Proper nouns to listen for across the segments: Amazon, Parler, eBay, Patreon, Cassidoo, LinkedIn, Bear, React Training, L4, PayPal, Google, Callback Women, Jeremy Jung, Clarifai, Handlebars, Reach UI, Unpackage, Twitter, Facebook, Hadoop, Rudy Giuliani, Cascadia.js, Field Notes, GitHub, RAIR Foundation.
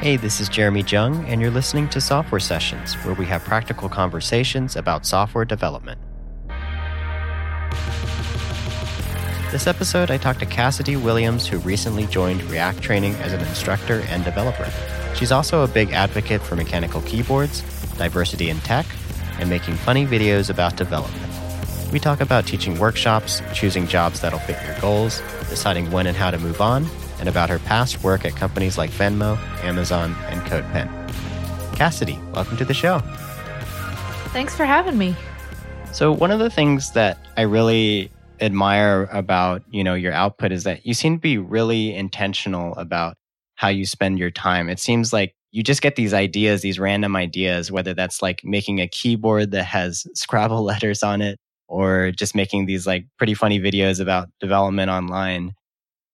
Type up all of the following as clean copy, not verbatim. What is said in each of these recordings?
Hey, this is Jeremy Jung, and you're listening to Software Sessions, where we have practical conversations about software development. This episode, I talked to Cassidy Williams, who recently joined React Training as an instructor and developer. She's also a big advocate for mechanical keyboards, diversity in tech, and making funny videos about development. We talk about teaching workshops, choosing jobs that'll fit your goals, deciding when and how to move on, and about her past work at companies like Venmo, Amazon, and CodePen. Cassidy, welcome to the show. Thanks for having me. So one of the things that I really admire about, your output is that you seem to be really intentional about how you spend your time. It seems like you just get these ideas, these random ideas, whether that's like making a keyboard that has Scrabble letters on it, or just making these like pretty funny videos about development online.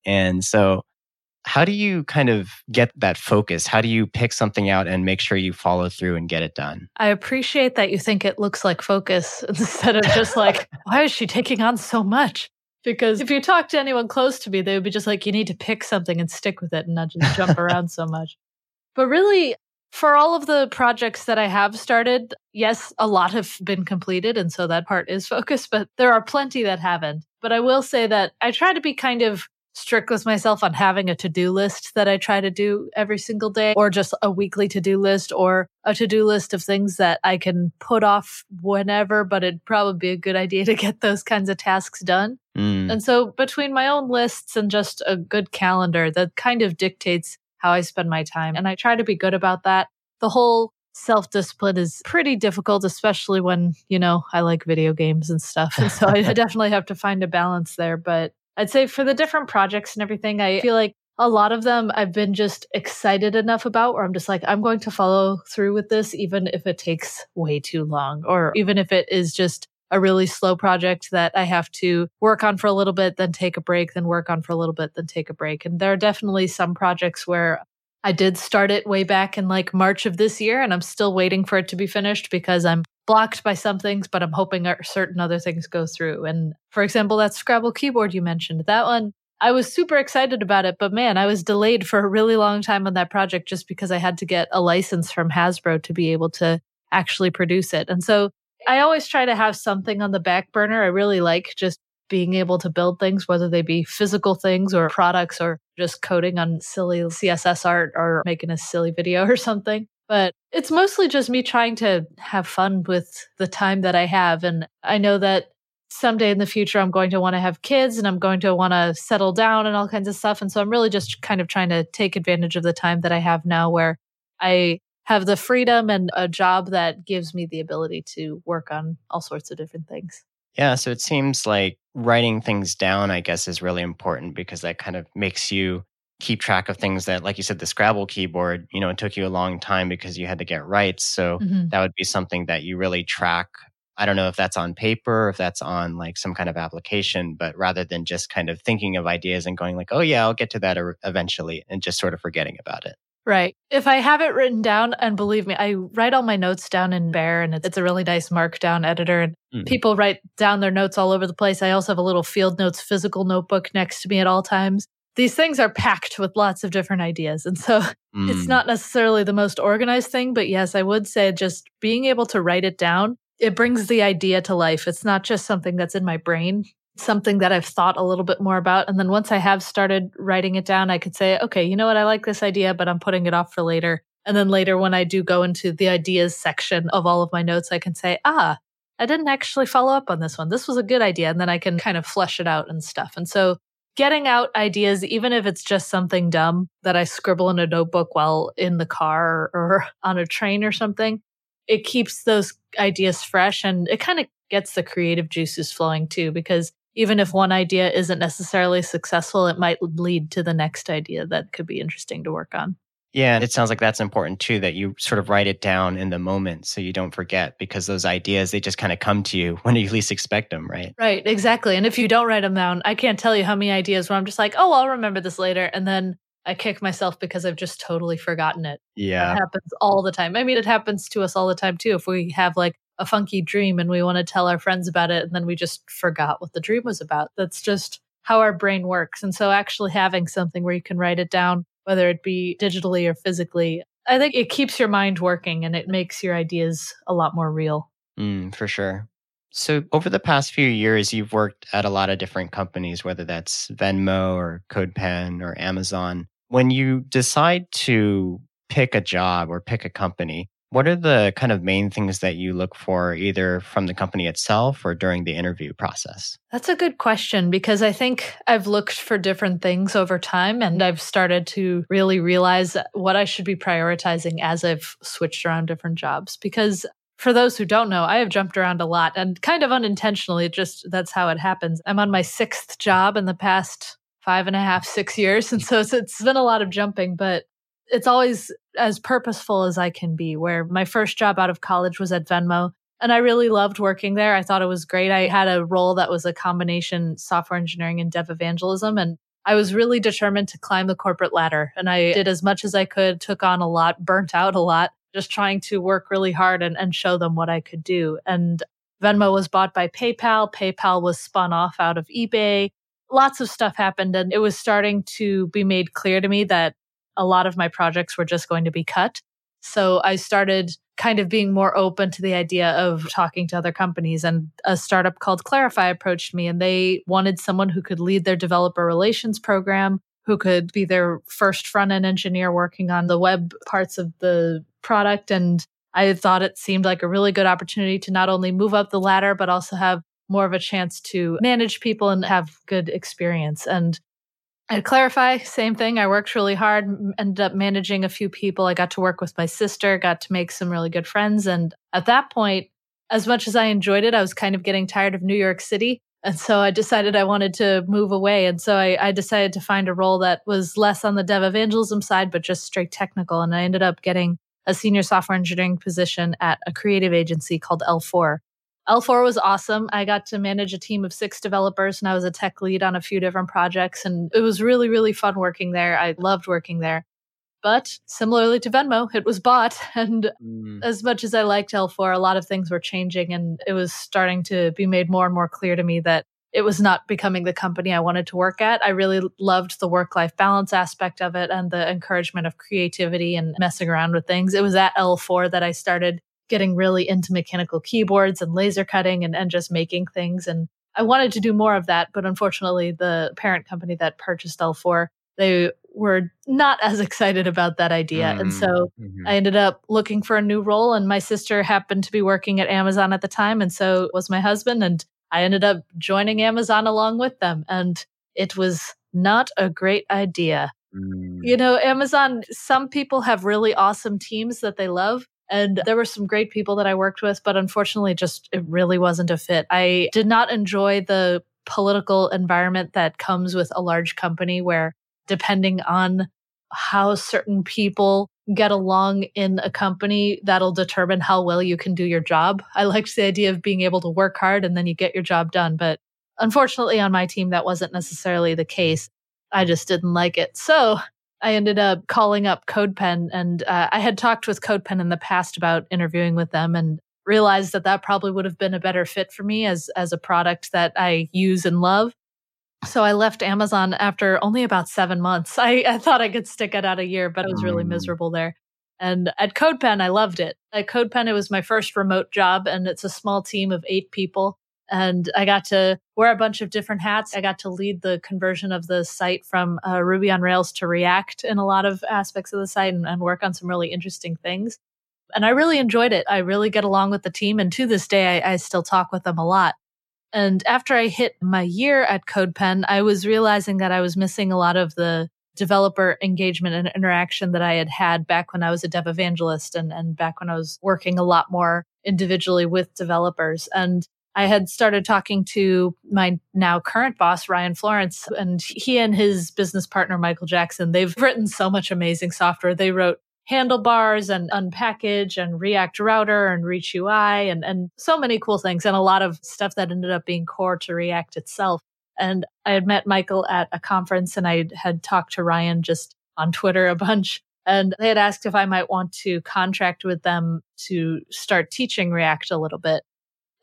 And so how do you kind of get that focus? How do you pick something out and make sure you follow through and get it done? I appreciate that you think it looks like focus instead of just like, why is she taking on so much? Because if you talk to anyone close to me, they would be just like, you need to pick something and stick with it and not just jump around so much. But really, for all of the projects that I have started, yes, a lot have been completed, and so that part is focused, but there are plenty that haven't. But I will say that I try to be kind of strict with myself on having a to-do list that I try to do every single day, or just a weekly to-do list, or a to-do list of things that I can put off whenever, but it'd probably be a good idea to get those kinds of tasks done. And so between my own lists and just a good calendar, that kind of dictates how I spend my time. And I try to be good about that. The whole self-discipline is pretty difficult, especially when, I like video games and stuff. And so I definitely have to find a balance there. But I'd say for the different projects and everything, I feel like a lot of them I've been just excited enough about where I'm just like, I'm going to follow through with this, even if it takes way too long, or even if it is just a really slow project that I have to work on for a little bit, then take a break, then work on for a little bit, then take a break. And there are definitely some projects where I did start it way back in like March of this year, and I'm still waiting for it to be finished because I'm blocked by some things, but I'm hoping certain other things go through. And for example, that Scrabble keyboard you mentioned, that one, I was super excited about it, but man, I was delayed for a really long time on that project just because I had to get a license from Hasbro to be able to actually produce it. And so I always try to have something on the back burner. I really like just being able to build things, whether they be physical things or products or just coding on silly CSS art or making a silly video or something. But it's mostly just me trying to have fun with the time that I have. And I know that someday in the future, I'm going to want to have kids and I'm going to want to settle down and all kinds of stuff. And so I'm really just kind of trying to take advantage of the time that I have now where I have the freedom and a job that gives me the ability to work on all sorts of different things. Yeah. So it seems like writing things down, I guess, is really important because that kind of makes you keep track of things that, like you said, the Scrabble keyboard, it took you a long time because you had to get rights. So that would be something that you really track. I don't know if that's on paper, if that's on like some kind of application, but rather than just kind of thinking of ideas and going like, oh yeah, I'll get to that eventually and just sort of forgetting about it. Right. If I have it written down, and believe me, I write all my notes down in Bear, and it's a really nice markdown editor, and people write down their notes all over the place. I also have a little Field Notes physical notebook next to me at all times. These things are packed with lots of different ideas. And so it's not necessarily the most organized thing, but yes, I would say just being able to write it down, it brings the idea to life. It's not just something that's in my brain, something that I've thought a little bit more about. And then once I have started writing it down, I could say, okay, you know what? I like this idea, but I'm putting it off for later. And then later when I do go into the ideas section of all of my notes, I can say, I didn't actually follow up on this one. This was a good idea. And then I can kind of flesh it out and stuff. And so getting out ideas, even if it's just something dumb that I scribble in a notebook while in the car or on a train or something, it keeps those ideas fresh and it kind of gets the creative juices flowing too, because even if one idea isn't necessarily successful, it might lead to the next idea that could be interesting to work on. Yeah, and it sounds like that's important too, that you sort of write it down in the moment so you don't forget, because those ideas, they just kind of come to you when you least expect them, right? Right, exactly. And if you don't write them down, I can't tell you how many ideas where I'm just like, oh, I'll remember this later. And then I kick myself because I've just totally forgotten it. Yeah. It happens all the time. I mean, it happens to us all the time too. If we have like a funky dream and we want to tell our friends about it, and then we just forgot what the dream was about. That's just how our brain works. And so actually having something where you can write it down whether it be digitally or physically. I think it keeps your mind working and it makes your ideas a lot more real. For sure. So over the past few years, you've worked at a lot of different companies, whether that's Venmo or CodePen or Amazon. When you decide to pick a job or pick a company, what are the kind of main things that you look for either from the company itself or during the interview process? That's a good question because I think I've looked for different things over time and I've started to really realize what I should be prioritizing as I've switched around different jobs. Because for those who don't know, I have jumped around a lot and kind of unintentionally, just that's how it happens. I'm on my 6th job in the past 5.5, 6 years. And so it's been a lot of jumping, but it's always as purposeful as I can be, where my first job out of college was at Venmo. And I really loved working there. I thought it was great. I had a role that was a combination software engineering and dev evangelism. And I was really determined to climb the corporate ladder. And I did as much as I could, took on a lot, burnt out a lot, just trying to work really hard and show them what I could do. And Venmo was bought by PayPal. PayPal was spun off out of eBay. Lots of stuff happened. And it was starting to be made clear to me that a lot of my projects were just going to be cut. So I started kind of being more open to the idea of talking to other companies. And a startup called Clarifai approached me and they wanted someone who could lead their developer relations program, who could be their first front-end engineer working on the web parts of the product. And I thought it seemed like a really good opportunity to not only move up the ladder, but also have more of a chance to manage people and have good experience. And at Clarifai, same thing. I worked really hard, ended up managing a few people. I got to work with my sister, got to make some really good friends. And at that point, as much as I enjoyed it, I was kind of getting tired of New York City. And so I decided I wanted to move away. And so I decided to find a role that was less on the dev evangelism side, but just straight technical. And I ended up getting a senior software engineering position at a creative agency called L4. L4 was awesome. I got to manage a team of 6 developers and I was a tech lead on a few different projects. And it was really, really fun working there. I loved working there. But similarly to Venmo, it was bought. And as much as I liked L4, a lot of things were changing. And it was starting to be made more and more clear to me that it was not becoming the company I wanted to work at. I really loved the work-life balance aspect of it and the encouragement of creativity and messing around with things. It was at L4 that I started getting really into mechanical keyboards and laser cutting and just making things. And I wanted to do more of that. But unfortunately, the parent company that purchased L4, they were not as excited about that idea. And so I ended up looking for a new role. And my sister happened to be working at Amazon at the time. And so was my husband. And I ended up joining Amazon along with them. And it was not a great idea. You know, Amazon, some people have really awesome teams that they love. And there were some great people that I worked with, but unfortunately, just it really wasn't a fit. I did not enjoy the political environment that comes with a large company where depending on how certain people get along in a company, that'll determine how well you can do your job. I liked the idea of being able to work hard and then you get your job done. But unfortunately, on my team, that wasn't necessarily the case. I just didn't like it. So I ended up calling up CodePen, and I had talked with CodePen in the past about interviewing with them and realized that that probably would have been a better fit for me as a product that I use and love. So I left Amazon after only about 7 months. I thought I could stick it out a year, but I was really miserable there. And at CodePen, I loved it. At CodePen, it was my first remote job, and it's a small team of 8 people. And I got to wear a bunch of different hats. I got to lead the conversion of the site from Ruby on Rails to React in a lot of aspects of the site and work on some really interesting things. And I really enjoyed it. I really get along with the team. And to this day, I still talk with them a lot. And after I hit my year at CodePen, I was realizing that I was missing a lot of the developer engagement and interaction that I had had back when I was a dev evangelist and back when I was working a lot more individually with developers. And I had started talking to my now current boss, Ryan Florence, and he and his business partner, Michael Jackson, they've written so much amazing software. They wrote Handlebars and Unpackage and React Router and Reach UI and so many cool things and a lot of stuff that ended up being core to React itself. And I had met Michael at a conference and I had talked to Ryan just on Twitter a bunch. And they had asked if I might want to contract with them to start teaching React a little bit.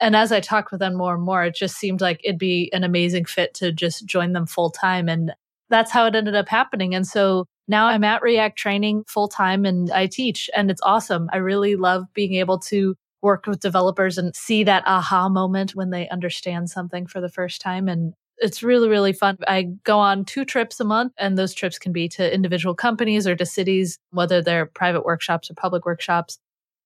And as I talked with them more and more, it just seemed like it'd be an amazing fit to just join them full time. And that's how it ended up happening. And so Now I'm at React Training full-time and I teach, and it's awesome. I really love being able to work with developers and see that aha moment when they understand something for the first time. And it's really, really fun. I go on 2 trips a month, and those trips can be to individual companies or to cities, whether they're private workshops or public workshops,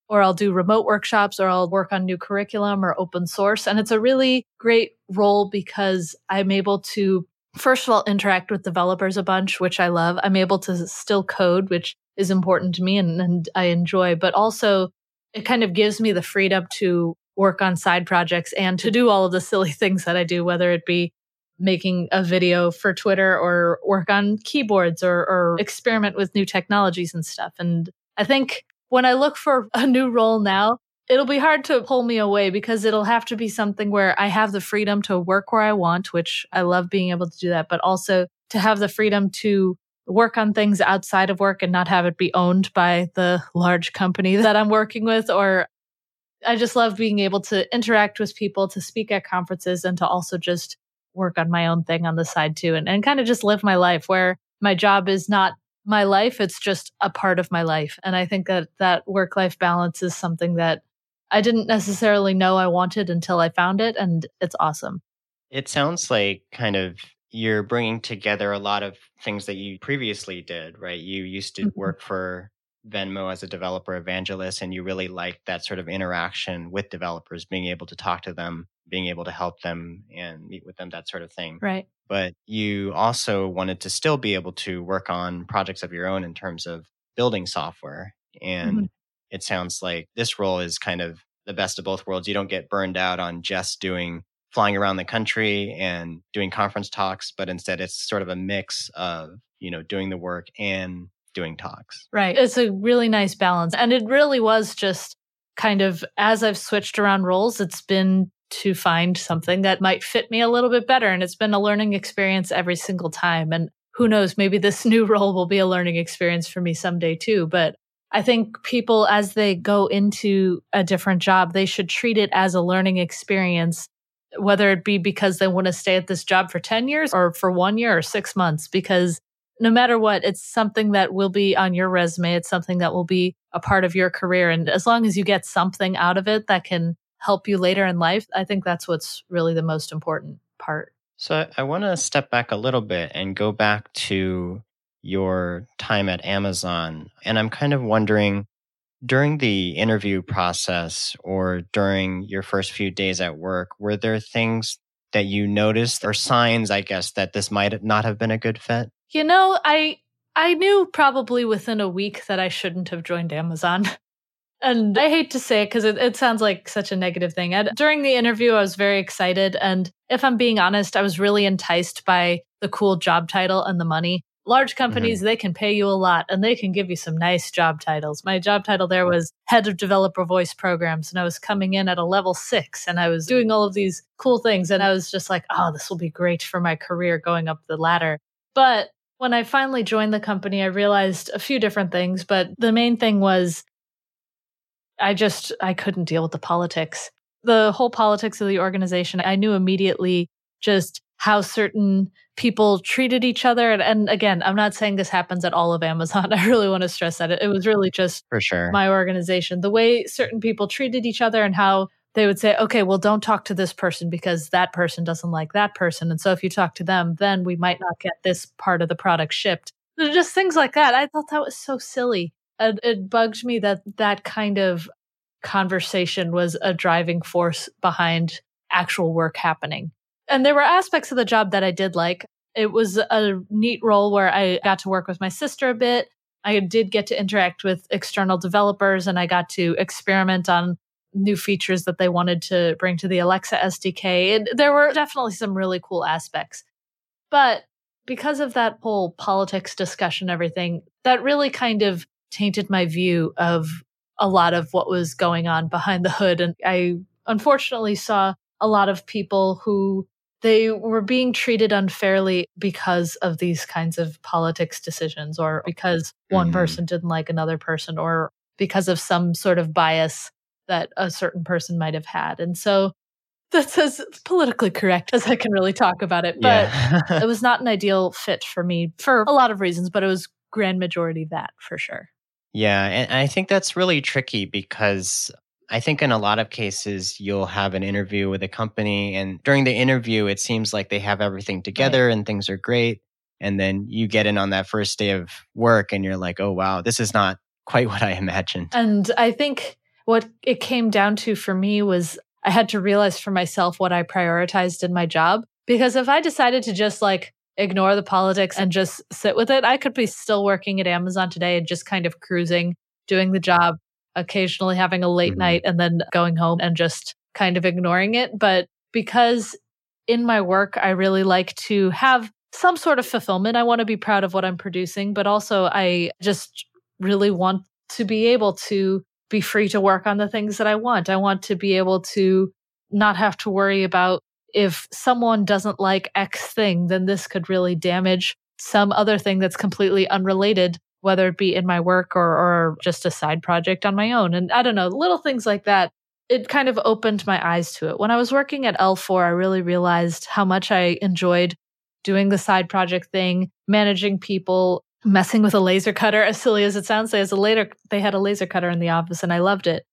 or I'll do remote workshops, or I'll work on new curriculum or open source. And it's a really great role because I'm able to, first of all, interact with developers a bunch, which I love. I'm able to still code, which is important to me and I enjoy, but also it kind of gives me the freedom to work on side projects and to do all of the silly things that I do, whether it be making a video for Twitter or work on keyboards or experiment with new technologies and stuff. And I think when I look for a new role now, it'll be hard to pull me away because it'll have to be something where I have the freedom to work where I want, which I love being able to do that, but also to have the freedom to work on things outside of work and not have it be owned by the large company that I'm working with. Or I just love being able to interact with people, to speak at conferences, and to also just work on my own thing on the side too, and kind of just live my life where my job is not my life. It's just a part of my life. And I think that that work-life balance is something that I didn't necessarily know I wanted until I found it. And it's awesome. It sounds like kind of you're bringing together a lot of things that you previously did, right? You used to work for Venmo as a developer evangelist, and you really liked that sort of interaction with developers, being able to talk to them, being able to help them and meet with them, that sort of thing. Right. But you also wanted to still be able to work on projects of your own in terms of building software. And it sounds like this role is kind of the best of both worlds. You don't get burned out on just flying around the country and doing conference talks, but instead it's sort of a mix of, doing the work and doing talks. Right. It's a really nice balance. And it really was just kind of, as I've switched around roles, it's been to find something that might fit me a little bit better. And it's been a learning experience every single time. And who knows, maybe this new role will be a learning experience for me someday too. But I think people, as they go into a different job, they should treat it as a learning experience, whether it be because they want to stay at this job for 10 years or for 1 year or 6 months, because no matter what, it's something that will be on your resume. It's something that will be a part of your career. And as long as you get something out of it that can help you later in life, I think that's what's really the most important part. So I want to step back a little bit and go back to your time at Amazon. And I'm kind of wondering, during the interview process or during your first few days at work, were there things that you noticed or signs, I guess, that this might not have been a good fit? I knew probably within a week that I shouldn't have joined Amazon. And I hate to say it because it sounds like such a negative thing. During the interview, I was very excited. And if I'm being honest, I was really enticed by the cool job title and the money. Large companies, they can pay you a lot and they can give you some nice job titles. My job title there was head of developer voice programs. And I was coming in at a level 6 and I was doing all of these cool things. And I was just like, oh, this will be great for my career going up the ladder. But when I finally joined the company, I realized a few different things. But the main thing was I couldn't deal with the politics. The whole politics of the organization, I knew immediately just how certain people treated each other. And again, I'm not saying this happens at all of Amazon. I really want to stress that. It was really just for sure my organization. The way certain people treated each other and how they would say, okay, well, don't talk to this person because that person doesn't like that person. And so if you talk to them, then we might not get this part of the product shipped. Just things like that. I thought that was so silly. And it bugged me that that kind of conversation was a driving force behind actual work happening. And there were aspects of the job that I did like. It was a neat role where I got to work with my sister a bit. I did get to interact with external developers and I got to experiment on new features that they wanted to bring to the Alexa SDK. And there were definitely some really cool aspects. But because of that whole politics discussion, everything, that really kind of tainted my view of a lot of what was going on behind the hood. And I unfortunately saw a lot of people who they were being treated unfairly because of these kinds of politics decisions, or because one person didn't like another person, or because of some sort of bias that a certain person might have had. And so that's as politically correct as I can really talk about it. But it was not an ideal fit for me for a lot of reasons, but it was grand majority that for sure. Yeah, and I think that's really tricky because I think in a lot of cases, you'll have an interview with a company and during the interview, it seems like they have everything together and things are great. And then you get in on that first day of work and you're like, oh, wow, this is not quite what I imagined. And I think what it came down to for me was I had to realize for myself what I prioritized in my job. Because if I decided to just like ignore the politics and just sit with it, I could be still working at Amazon today and just kind of cruising, doing the job, occasionally having a late night and then going home and just kind of ignoring it. But because in my work, I really like to have some sort of fulfillment. I want to be proud of what I'm producing, but also I just really want to be able to be free to work on the things that I want. I want to be able to not have to worry about if someone doesn't like X thing, then this could really damage some other thing that's completely unrelated, whether it be in my work or just a side project on my own. And I don't know, little things like that, it kind of opened my eyes to it. When I was working at L4, I really realized how much I enjoyed doing the side project thing, managing people, messing with a laser cutter. As silly as it sounds, they had a laser cutter in the office and I loved it.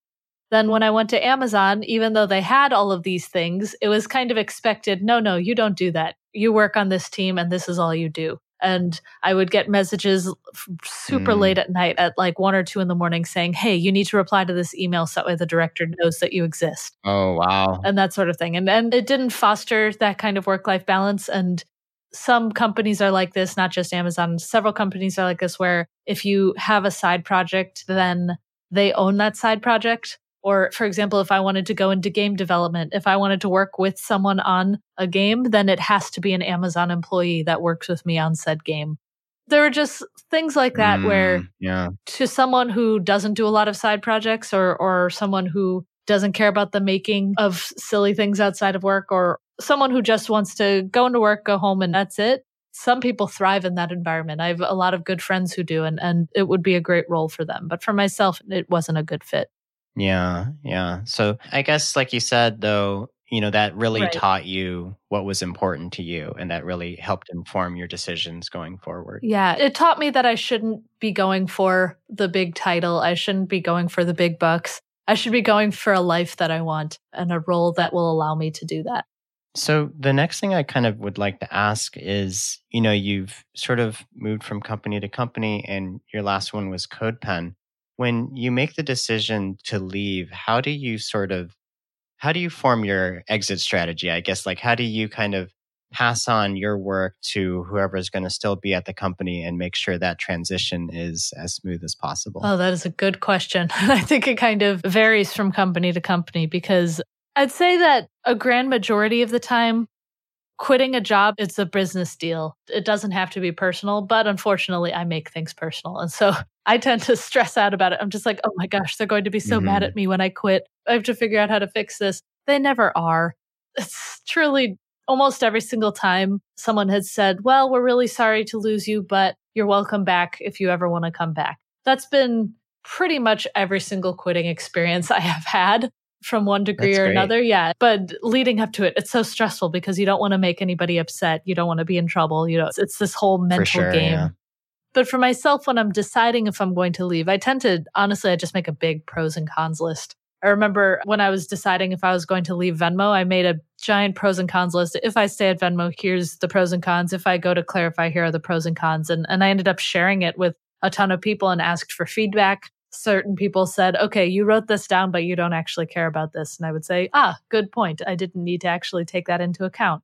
Then when I went to Amazon, even though they had all of these things, it was kind of expected, no, you don't do that. You work on this team and this is all you do. And I would get messages super late at night at like 1 or 2 in the morning saying, hey, you need to reply to this email so that way the director knows that you exist. Oh, wow. And that sort of thing. And it didn't foster that kind of work-life balance. And some companies are like this, not just Amazon. Several companies are like this where if you have a side project, then they own that side project. Or for example, if I wanted to go into game development, if I wanted to work with someone on a game, then it has to be an Amazon employee that works with me on said game. There are just things like that where to someone who doesn't do a lot of side projects or someone who doesn't care about the making of silly things outside of work or someone who just wants to go into work, go home, and that's it. Some people thrive in that environment. I have a lot of good friends who do, and it would be a great role for them. But for myself, it wasn't a good fit. Yeah. So I guess, like you said, though, that really taught you what was important to you and that really helped inform your decisions going forward. Yeah. It taught me that I shouldn't be going for the big title. I shouldn't be going for the big bucks. I should be going for a life that I want and a role that will allow me to do that. So the next thing I kind of would like to ask is, you've sort of moved from company to company and your last one was CodePen. When you make the decision to leave, how do you form your exit strategy? I guess, how do you kind of pass on your work to whoever is going to still be at the company and make sure that transition is as smooth as possible? Oh, that is a good question. I think it kind of varies from company to company because I'd say that a grand majority of the time, quitting a job, it's a business deal. It doesn't have to be personal, but unfortunately, I make things personal. And so I tend to stress out about it. I'm just like, oh my gosh, they're going to be so mad at me when I quit. I have to figure out how to fix this. They never are. It's truly almost every single time someone has said, well, we're really sorry to lose you, but you're welcome back if you ever want to come back. That's been pretty much every single quitting experience I have had. From one degree That's or great. Another. Yeah. But leading up to it, it's so stressful because you don't want to make anybody upset. You don't want to be in trouble. It's this whole mental game. Yeah. But for myself, when I'm deciding if I'm going to leave, I tend to, honestly, I just make a big pros and cons list. I remember when I was deciding if I was going to leave Venmo, I made a giant pros and cons list. If I stay at Venmo, here's the pros and cons. If I go to Clarifai, here are the pros and cons. And I ended up sharing it with a ton of people and asked for feedback. Certain people said, okay, you wrote this down, but you don't actually care about this. And I would say, good point. I didn't need to actually take that into account.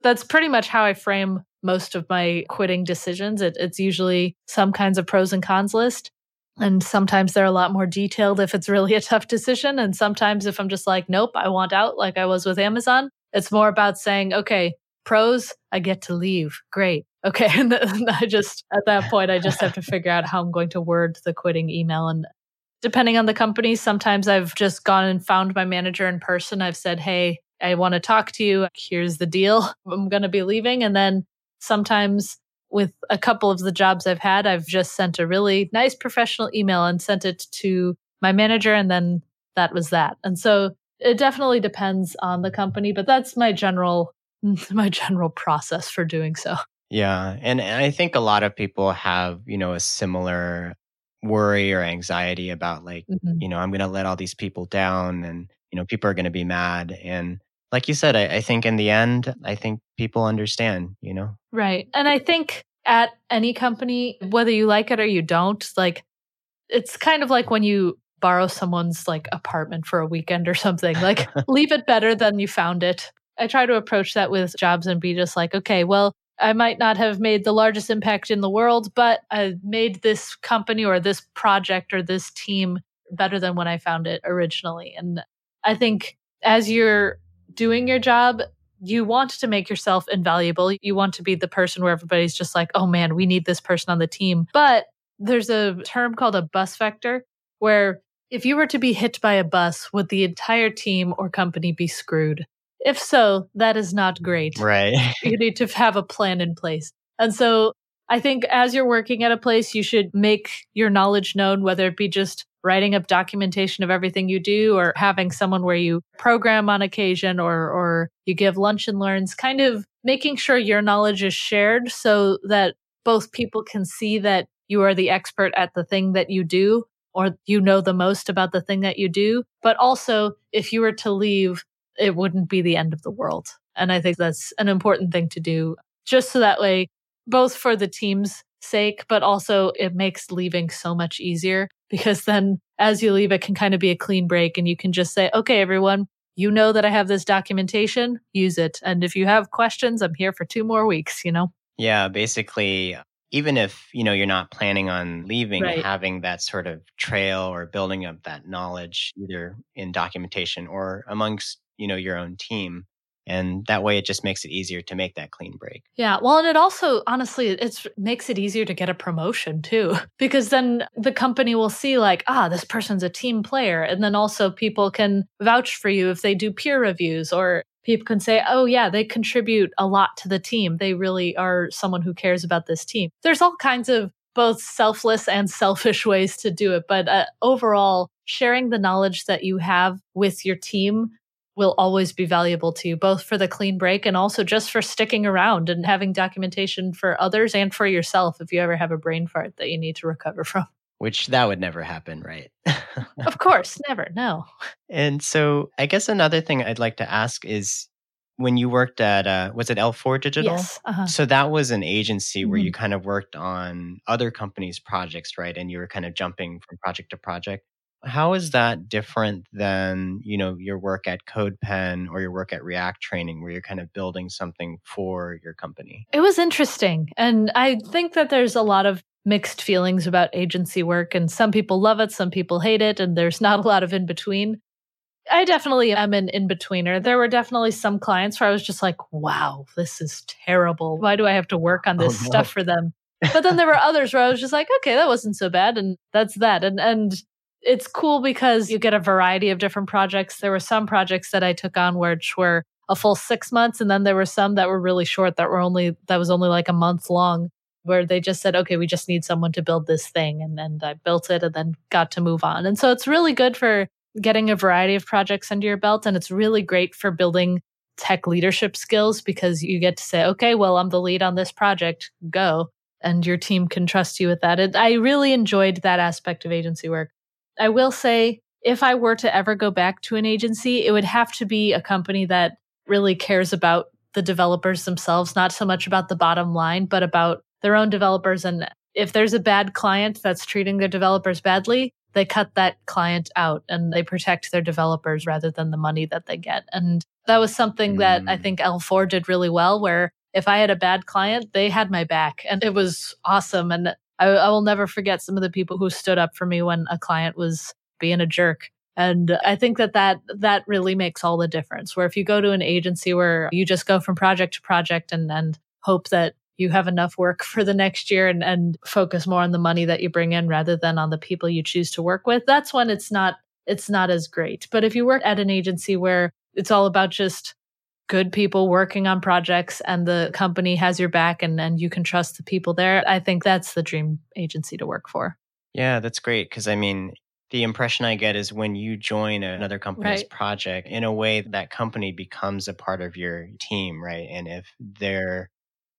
That's pretty much how I frame most of my quitting decisions. It's usually some kinds of pros and cons list. And sometimes they're a lot more detailed if it's really a tough decision. And sometimes if I'm just like, nope, I want out, like I was with Amazon, it's more about saying, okay, pros, I get to leave. Great. Okay. And at that point, I just have to figure out how I'm going to word the quitting email. And depending on the company, sometimes I've just gone and found my manager in person. I've said, hey, I want to talk to you. Here's the deal. I'm going to be leaving. And then sometimes with a couple of the jobs I've had, I've just sent a really nice professional email and sent it to my manager. And then that was that. And so it definitely depends on the company, but that's my general process for doing so. Yeah. And I think a lot of people have, you know, a similar worry or anxiety about like, you know, I'm going to let all these people down and, you know, people are going to be mad. And like you said, I think in the end, I think people understand, you know? Right. And I think at any company, whether you like it or you don't, like, it's kind of like when you borrow someone's like apartment for a weekend or something, like leave it better than you found it. I try to approach that with jobs and be just like, okay, well, I might not have made the largest impact in the world, but I made this company or this project or this team better than when I found it originally. And I think as you're doing your job, you want to make yourself invaluable. You want to be the person where everybody's just like, oh man, we need this person on the team. But there's a term called a bus vector, where if you were to be hit by a bus, would the entire team or company be screwed? If so, that is not great. Right. You need to have a plan in place. And so I think as you're working at a place, you should make your knowledge known, whether it be just writing up documentation of everything you do or having someone where you program on occasion or you give lunch and learns, kind of making sure your knowledge is shared so that both people can see that you are the expert at the thing that you do or you know the most about the thing that you do. But also, if you were to leave, it wouldn't be the end of the world. And I think that's an important thing to do, just so that way, both for the team's sake, but also it makes leaving so much easier because then as you leave, it can kind of be a clean break and you can just say, okay, everyone, you know that I have this documentation, use it. And if you have questions, I'm here for 2 more weeks, you know? Yeah, basically, even if, you know, you're not planning on leaving, right, having that sort of trail or building up that knowledge, either in documentation or amongst, you know, your own team. And that way it just makes it easier to make that clean break. Yeah. Well, and it also, honestly, it makes it easier to get a promotion too, because then the company will see like, this person's a team player. And then also people can vouch for you if they do peer reviews, or people can say, oh yeah, they contribute a lot to the team. They really are someone who cares about this team. There's all kinds of both selfless and selfish ways to do it. But overall, sharing the knowledge that you have with your team will always be valuable to you, both for the clean break and also just for sticking around and having documentation for others and for yourself if you ever have a brain fart that you need to recover from. Which that would never happen, right? Of course, never, no. And so I guess another thing I'd like to ask is when you worked at, was it L4 Digital? Yes. So that was an agency where you kind of worked on other companies' projects, right? And you were kind of jumping from project to project. How is that different than, you know, your work at CodePen or your work at React Training, where you're kind of building something for your company? It was interesting. And I think that there's a lot of mixed feelings about agency work. And some people love it, some people hate it, and there's not a lot of in between. I definitely am an in-betweener. There were definitely some clients where I was just like, wow, this is terrible. Why do I have to work on this stuff for them? But then there were others where I was just like, okay, that wasn't so bad. And that's that. And it's cool because you get a variety of different projects. There were some projects that I took on which were a full 6 months. And then there were some that were really short that was only like a month long, where they just said, okay, we just need someone to build this thing. And then I built it and then got to move on. And so it's really good for getting a variety of projects under your belt. And it's really great for building tech leadership skills because you get to say, okay, well, I'm the lead on this project, go. And your team can trust you with that. And I really enjoyed that aspect of agency work. I will say, if I were to ever go back to an agency, it would have to be a company that really cares about the developers themselves, not so much about the bottom line, but about their own developers. And if there's a bad client that's treating their developers badly, they cut that client out and they protect their developers rather than the money that they get. And that was something that I think L4 did really well, where if I had a bad client, they had my back. And it was awesome. And I will never forget some of the people who stood up for me when a client was being a jerk. And I think that really makes all the difference, where if you go to an agency where you just go from project to project and hope that you have enough work for the next year and focus more on the money that you bring in rather than on the people you choose to work with, that's when it's not as great. But if you work at an agency where it's all about just good people working on projects and the company has your back and you can trust the people there, I think that's the dream agency to work for. Yeah, that's great. Because I mean, the impression I get is when you join another company's project, in a way that company becomes a part of your team, right? And if they're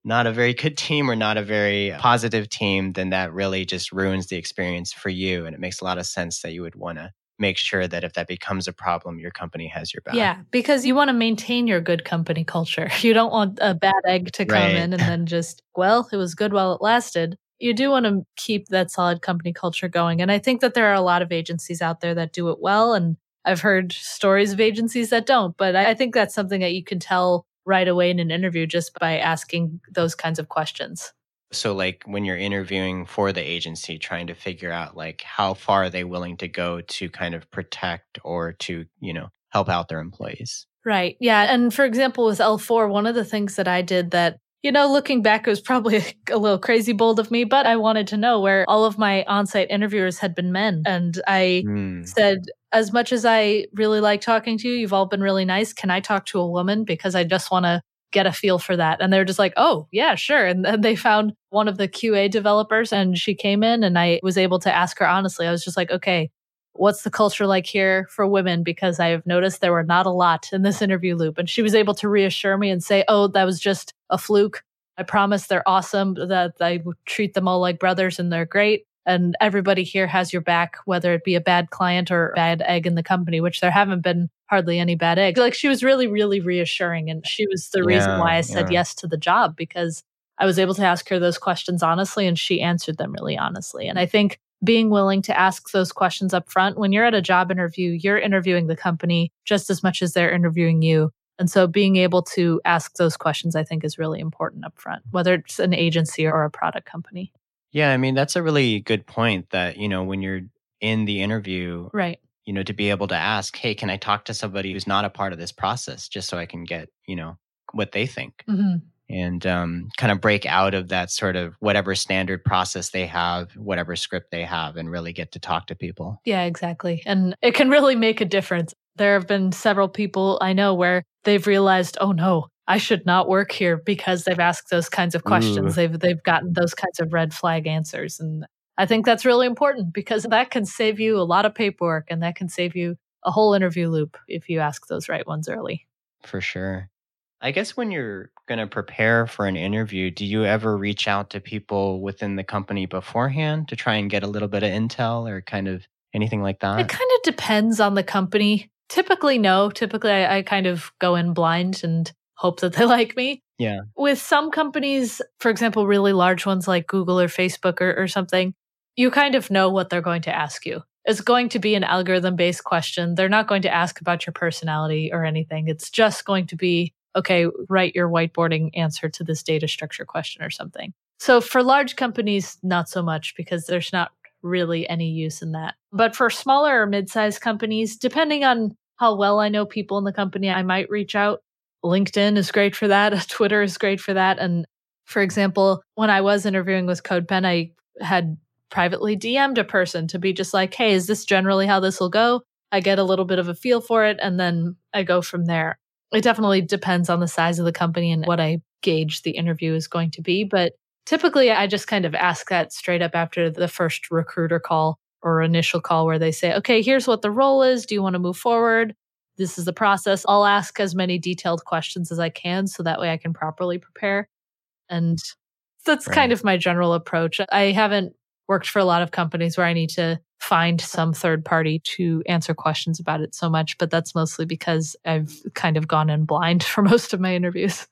not a very good team or not a very positive team, then that really just ruins the experience for you. And it makes a lot of sense that you would want to make sure that if that becomes a problem, your company has your back. Yeah, because you want to maintain your good company culture. You don't want a bad egg to come in and then just, well, it was good while it lasted. You do want to keep that solid company culture going. And I think that there are a lot of agencies out there that do it well. And I've heard stories of agencies that don't. But I think that's something that you can tell right away in an interview just by asking those kinds of questions. So like when you're interviewing for the agency, trying to figure out like how far are they willing to go to kind of protect or to, you know, help out their employees. Right. Yeah. And for example, with L4, one of the things that I did that, you know, looking back, it was probably a little crazy bold of me, but I wanted to know where all of my on-site interviewers had been men. And I said, as much as I really like talking to you, you've all been really nice. Can I talk to a woman? Because I just want to get a feel for that. And they're just like, oh, yeah, sure. And then they found one of the QA developers and she came in and I was able to ask her honestly. I was just like, okay, what's the culture like here for women? Because I have noticed there were not a lot in this interview loop. And she was able to reassure me and say, oh, that was just a fluke. I promise they're awesome, that I treat them all like brothers and they're great. And everybody here has your back, whether it be a bad client or bad egg in the company, which there haven't been hardly any bad eggs. Like she was really, really reassuring. And she was the reason why I said yes to the job, because I was able to ask her those questions honestly, and she answered them really honestly. And I think being willing to ask those questions up front, when you're at a job interview, you're interviewing the company just as much as they're interviewing you. And so being able to ask those questions, I think, is really important up front, whether it's an agency or a product company. Yeah, I mean, that's a really good point that, you know, when you're in the interview, you know, to be able to ask, hey, can I talk to somebody who's not a part of this process just so I can get, you know, what they think and kind of break out of that sort of whatever standard process they have, whatever script they have, and really get to talk to people. Yeah, exactly. And it can really make a difference. There have been several people I know where they've realized, oh, no, I should not work here because they've asked those kinds of questions. They've gotten those kinds of red flag answers. And I think that's really important because that can save you a lot of paperwork and that can save you a whole interview loop if you ask those right ones early. For sure. I guess when you're going to prepare for an interview, do you ever reach out to people within the company beforehand to try and get a little bit of intel or kind of anything like that? It kind of depends on the company. Typically, no. Typically, I kind of go in blind and hope that they like me. Yeah. With some companies, for example, really large ones like Google or Facebook or something, you kind of know what they're going to ask you. It's going to be an algorithm-based question. They're not going to ask about your personality or anything. It's just going to be, okay, write your whiteboarding answer to this data structure question or something. So for large companies, not so much because there's not really any use in that. But for smaller or mid-sized companies, depending on how well I know people in the company, I might reach out. LinkedIn is great for that. Twitter is great for that. And for example, when I was interviewing with CodePen, I had privately DM'd a person to be just like, hey, is this generally how this will go? I get a little bit of a feel for it, and then I go from there. It definitely depends on the size of the company and what I gauge the interview is going to be. But typically, I just kind of ask that straight up after the first recruiter call or initial call where they say, okay, here's what the role is. Do you want to move forward? This is the process. I'll ask as many detailed questions as I can so that way I can properly prepare. And that's kind of my general approach. I haven't worked for a lot of companies where I need to find some third party to answer questions about it so much, but that's mostly because I've kind of gone in blind for most of my interviews.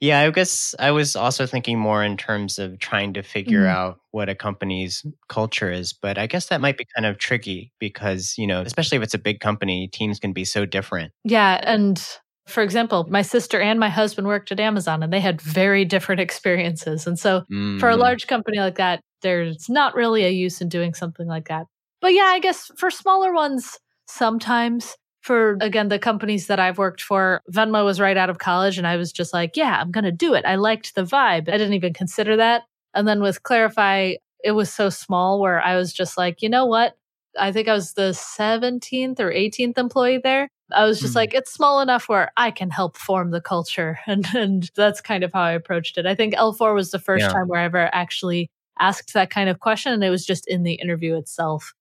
Yeah, I guess I was also thinking more in terms of trying to figure out what a company's culture is, but I guess that might be kind of tricky because, you know, especially if it's a big company, teams can be so different. Yeah. And for example, my sister and my husband worked at Amazon and they had very different experiences. And so for a large company like that, there's not really a use in doing something like that. But yeah, I guess for smaller ones, sometimes. For, again, the companies that I've worked for, Venmo was right out of college and I was just like, yeah, I'm going to do it. I liked the vibe. I didn't even consider that. And then with Clarifai, it was so small where I was just like, you know what? I think I was the 17th or 18th employee there. I was just like, it's small enough where I can help form the culture. And that's kind of how I approached it. I think L4 was the first time where I ever actually asked that kind of question and it was just in the interview itself.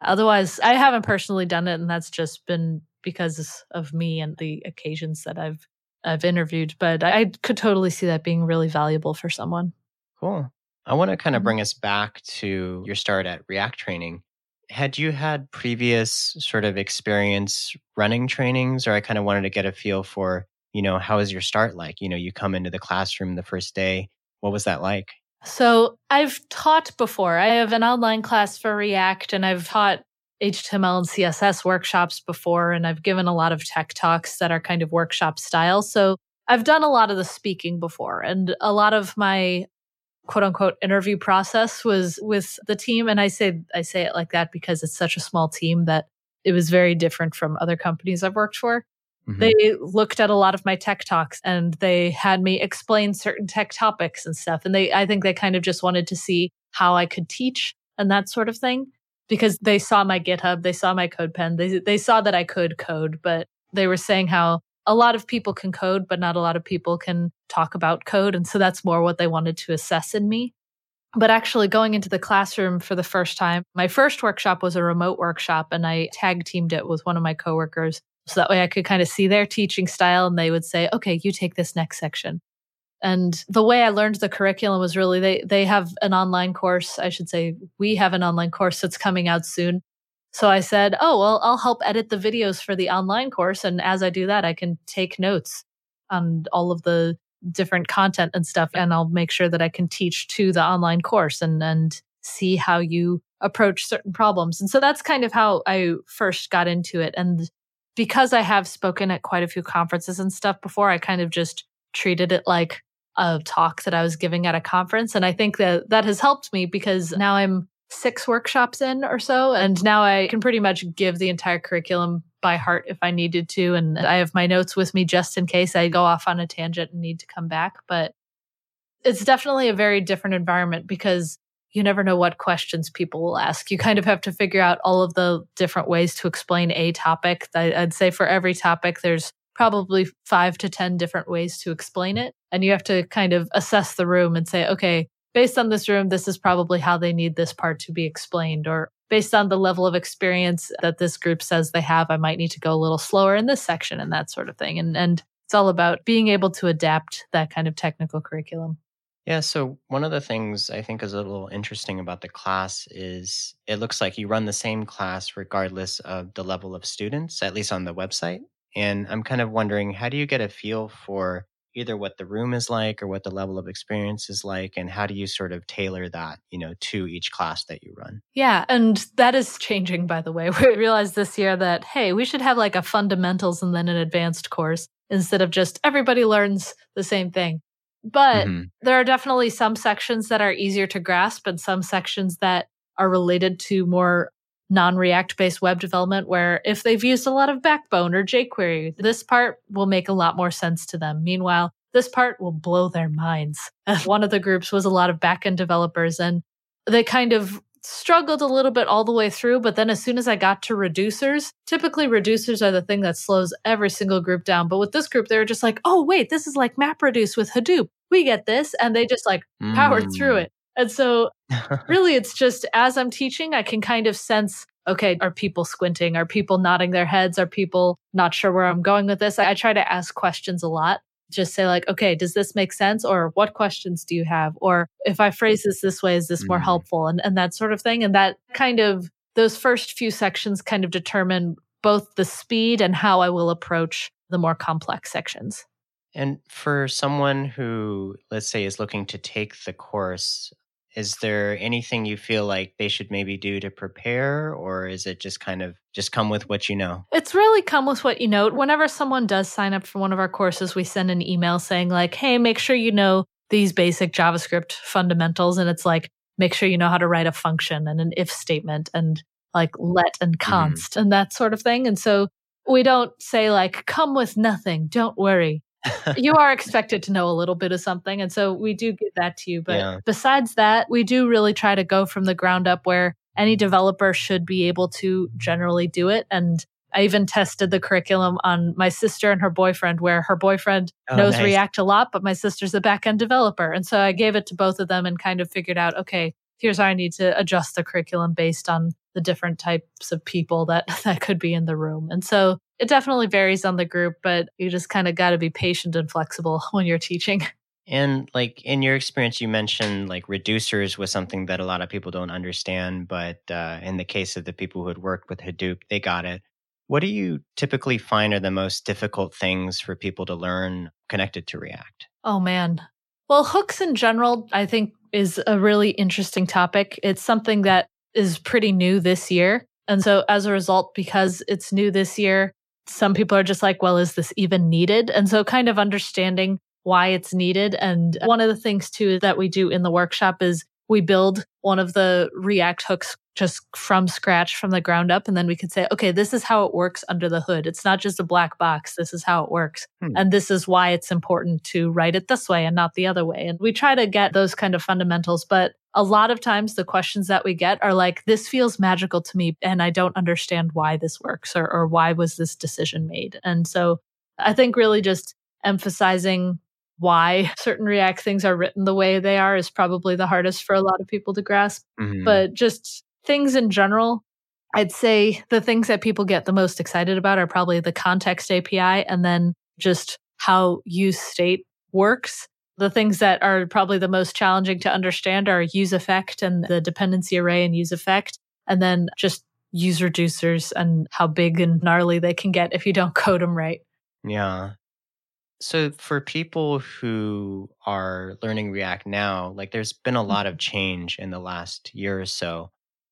Otherwise, I haven't personally done it, and that's just been because of me and the occasions that I've I've interviewed, but I could totally see that being really valuable for someone. Cool. I want to kind of bring us back to your start at React Training. Had you had previous sort of experience running trainings, or I kind of wanted to get a feel for, you know, how is your start like? You know, you come into the classroom the first day. What was that like? So I've taught before. I have an online class for React, and I've taught HTML and CSS workshops before, and I've given a lot of tech talks that are kind of workshop style. So I've done a lot of the speaking before, and a lot of my quote unquote interview process was with the team. And I say it like that because it's such a small team that it was very different from other companies I've worked for. Mm-hmm. They looked at a lot of my tech talks and they had me explain certain tech topics and stuff. And I think they kind of just wanted to see how I could teach and that sort of thing, because they saw my GitHub, they saw my CodePen, they saw that I could code, but they were saying how a lot of people can code, but not a lot of people can talk about code. And so that's more what they wanted to assess in me. But actually going into the classroom for the first time, my first workshop was a remote workshop, and I tag teamed it with one of my coworkers. So that way I could kind of see their teaching style, and they would say, okay, you take this next section. And the way I learned the curriculum was really, they have an online course. I should say we have an online course that's coming out soon. So I said, oh, well, I'll help edit the videos for the online course. And as I do that, I can take notes on all of the different content and stuff. And I'll make sure that I can teach to the online course and see how you approach certain problems. And so that's kind of how I first got into it. And because I have spoken at quite a few conferences and stuff before, I kind of just treated it like a talk that I was giving at a conference. And I think that has helped me, because now I'm 6 workshops in or so, and now I can pretty much give the entire curriculum by heart if I needed to. And I have my notes with me just in case I go off on a tangent and need to come back. But it's definitely a very different environment, because you never know what questions people will ask. You kind of have to figure out all of the different ways to explain a topic. I'd say for every topic, there's probably 5 to 10 different ways to explain it. And you have to kind of assess the room and say, okay, based on this room, this is probably how they need this part to be explained. Or based on the level of experience that this group says they have, I might need to go a little slower in this section and that sort of thing. And it's all about being able to adapt that kind of technical curriculum. Yeah. So one of the things I think is a little interesting about the class is it looks like you run the same class regardless of the level of students, at least on the website. And I'm kind of wondering, how do you get a feel for either what the room is like or what the level of experience is like? And how do you sort of tailor that, you know, to each class that you run? Yeah. And that is changing, by the way. We realized this year that, hey, we should have like a fundamentals and then an advanced course instead of just everybody learns the same thing. But there are definitely some sections that are easier to grasp and some sections that are related to more non-React-based web development, where if they've used a lot of Backbone or jQuery, this part will make a lot more sense to them. Meanwhile, this part will blow their minds. One of the groups was a lot of backend developers, and they kind of struggled a little bit all the way through. But then as soon as I got to reducers, typically reducers are the thing that slows every single group down. But with this group, they were just like, oh, wait, this is like MapReduce with Hadoop. We get this. And they just like powered through it. And so really, it's just as I'm teaching, I can kind of sense, okay, are people squinting? Are people nodding their heads? Are people not sure where I'm going with this? I try to ask questions a lot. Just say like, okay, does this make sense? Or what questions do you have? Or if I phrase this way, is this more helpful? And that sort of thing. And that kind of, those first few sections kind of determine both the speed and how I will approach the more complex sections. And for someone who, let's say, is looking to take the course, is there anything you feel like they should maybe do to prepare, or is it just kind of just come with what you know? It's really come with what you know. Whenever someone does sign up for one of our courses, we send an email saying like, hey, make sure you know these basic JavaScript fundamentals. And it's like, make sure you know how to write a function and an if statement and like let and const and that sort of thing. And so we don't say like, come with nothing, don't worry. You are expected to know a little bit of something. And so we do give that to you. But besides that, we do really try to go from the ground up, where any developer should be able to generally do it. And I even tested the curriculum on my sister and her boyfriend, where her boyfriend knows React a lot, but my sister's a back-end developer. And so I gave it to both of them and kind of figured out, okay, here's how I need to adjust the curriculum based on the different types of people that could be in the room. And so it definitely varies on the group, but you just kind of got to be patient and flexible when you're teaching. And like in your experience, you mentioned like reducers was something that a lot of people don't understand. But in the case of the people who had worked with Hadoop, they got it. What do you typically find are the most difficult things for people to learn connected to React? Oh, man. Well, hooks in general, I think, is a really interesting topic. It's something that is pretty new this year. And so as a result, because it's new this year, some people are just like, well, is this even needed? And so kind of understanding why it's needed. And one of the things, too, that we do in the workshop is we build one of the React hooks just from scratch, from the ground up. And then we could say, okay, this is how it works under the hood. It's not just a black box. This is how it works. And this is why it's important to write it this way and not the other way. And we try to get those kind of fundamentals. But a lot of times the questions that we get are like, this feels magical to me and I don't understand why this works or why was this decision made? And so I think really just emphasizing why certain React things are written the way they are is probably the hardest for a lot of people to grasp. But just things in general, I'd say the things that people get the most excited about are probably the context API and then just how use state works. The things that are probably the most challenging to understand are use effect and the dependency array and use effect, and then just use reducers and how big and gnarly they can get if you don't code them right. Yeah. So for people who are learning React now, like there's been a lot of change in the last year or so.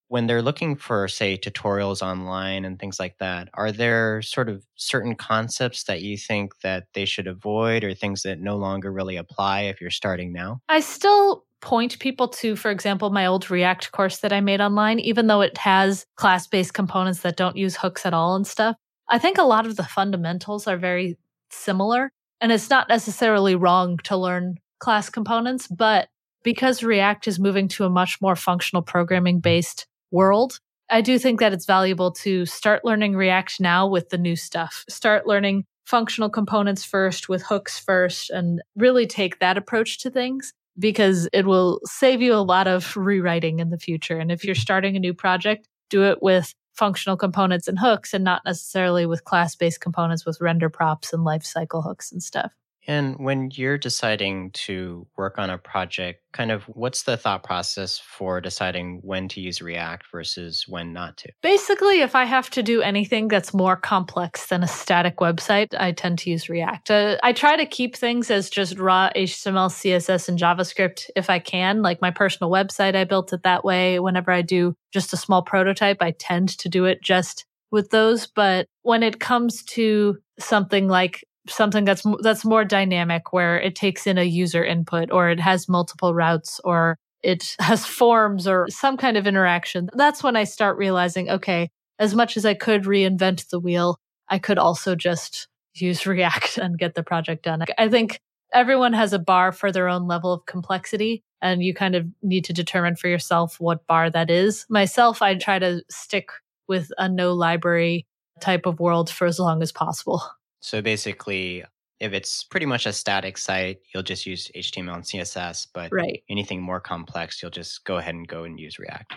When they're looking for, say, tutorials online and things like that, are there sort of certain concepts that you think that they should avoid or things that no longer really apply if you're starting now? I still point people to, for example, my old React course that I made online, even though it has class-based components that don't use hooks at all and stuff. I think a lot of the fundamentals are very similar, and it's not necessarily wrong to learn class components, but because React is moving to a much more functional programming-based world, I do think that it's valuable to start learning React now with the new stuff. Start learning functional components first with hooks first and really take that approach to things because it will save you a lot of rewriting in the future. And if you're starting a new project, do it with functional components and hooks and not necessarily with class-based components with render props and lifecycle hooks and stuff. And when you're deciding to work on a project, kind of what's the thought process for deciding when to use React versus when not to? Basically, if I have to do anything that's more complex than a static website, I tend to use React. I try to keep things as just raw HTML, CSS, and JavaScript if I can. Like my personal website, I built it that way. Whenever I do just a small prototype, I tend to do it just with those. But when it comes to something like something that's more dynamic where it takes in a user input or it has multiple routes or it has forms or some kind of interaction. That's when I start realizing, okay, as much as I could reinvent the wheel, I could also just use React and get the project done. I think everyone has a bar for their own level of complexity, and you kind of need to determine for yourself what bar that is. Myself, I try to stick with a no library type of world for as long as possible. So basically, if it's pretty much a static site, you'll just use HTML and CSS, but anything more complex, you'll just go ahead and use React.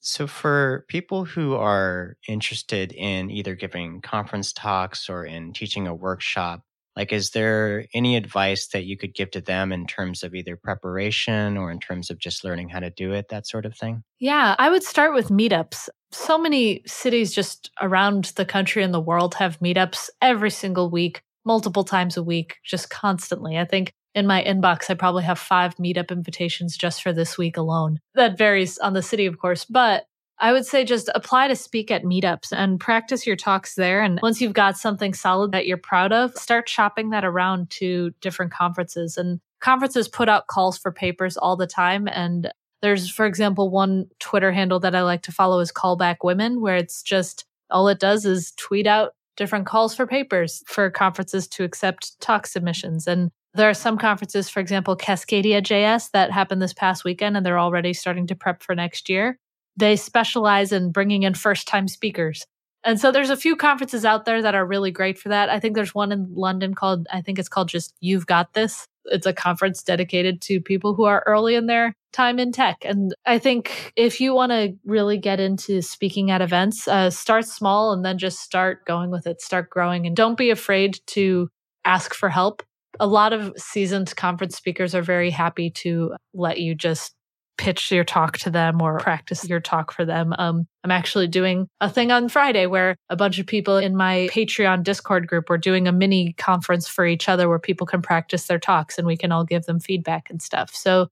So for people who are interested in either giving conference talks or in teaching a workshop, like, is there any advice that you could give to them in terms of either preparation or in terms of just learning how to do it, that sort of thing? Yeah, I would start with meetups. So many cities just around the country and the world have meetups every single week, multiple times a week, just constantly. I think in my inbox, I probably have 5 meetup invitations just for this week alone. That varies on the city, of course, but I would say just apply to speak at meetups and practice your talks there. And once you've got something solid that you're proud of, start shopping that around to different conferences. And conferences put out calls for papers all the time. And there's, for example, one Twitter handle that I like to follow is Callback Women, where it's just all it does is tweet out different calls for papers for conferences to accept talk submissions. And there are some conferences, for example, Cascadia.js, that happened this past weekend, and they're already starting to prep for next year. They specialize in bringing in first-time speakers. And so there's a few conferences out there that are really great for that. I think there's one in London called, I think it's called just You've Got This. It's a conference dedicated to people who are early in their time in tech. And I think if you want to really get into speaking at events, start small and then just start going with it, start growing, and don't be afraid to ask for help. A lot of seasoned conference speakers are very happy to let you just pitch your talk to them or practice your talk for them. I'm actually doing a thing on Friday where a bunch of people in my Patreon Discord group were doing a mini conference for each other where people can practice their talks and we can all give them feedback and stuff. So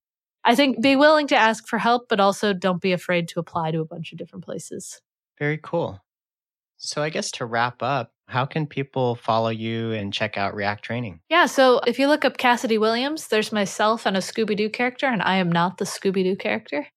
I think be willing to ask for help, but also don't be afraid to apply to a bunch of different places. Very cool. So I guess to wrap up, how can people follow you and check out React Training? Yeah, so if you look up Cassidy Williams, there's myself and a Scooby-Doo character, and I am not the Scooby-Doo character.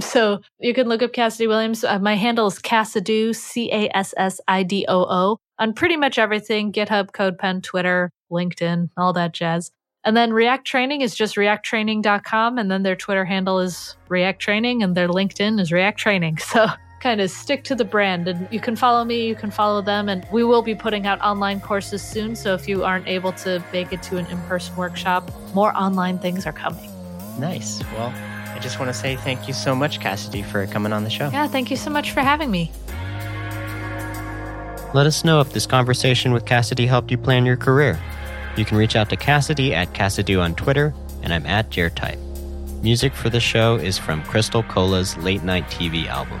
So you can look up Cassidy Williams. My handle is Cassidoo, Cassido, on pretty much everything, GitHub, CodePen, Twitter, LinkedIn, all that jazz. And then React Training is just reacttraining.com, and then their Twitter handle is React Training, and their LinkedIn is React Training. So kind of stick to the brand, and you can follow me, you can follow them, and we will be putting out online courses soon. So if you aren't able to make it to an in-person workshop, more online things are coming. Nice. Well, I just want to say thank you so much, Cassidy, for coming on the show. Yeah, thank you so much for having me. Let us know if this conversation with Cassidy helped you plan your career. You can reach out to Cassidy at Cassidoo on Twitter, and I'm at Jertype. Music for the show is from Crystal Cola's late night TV album.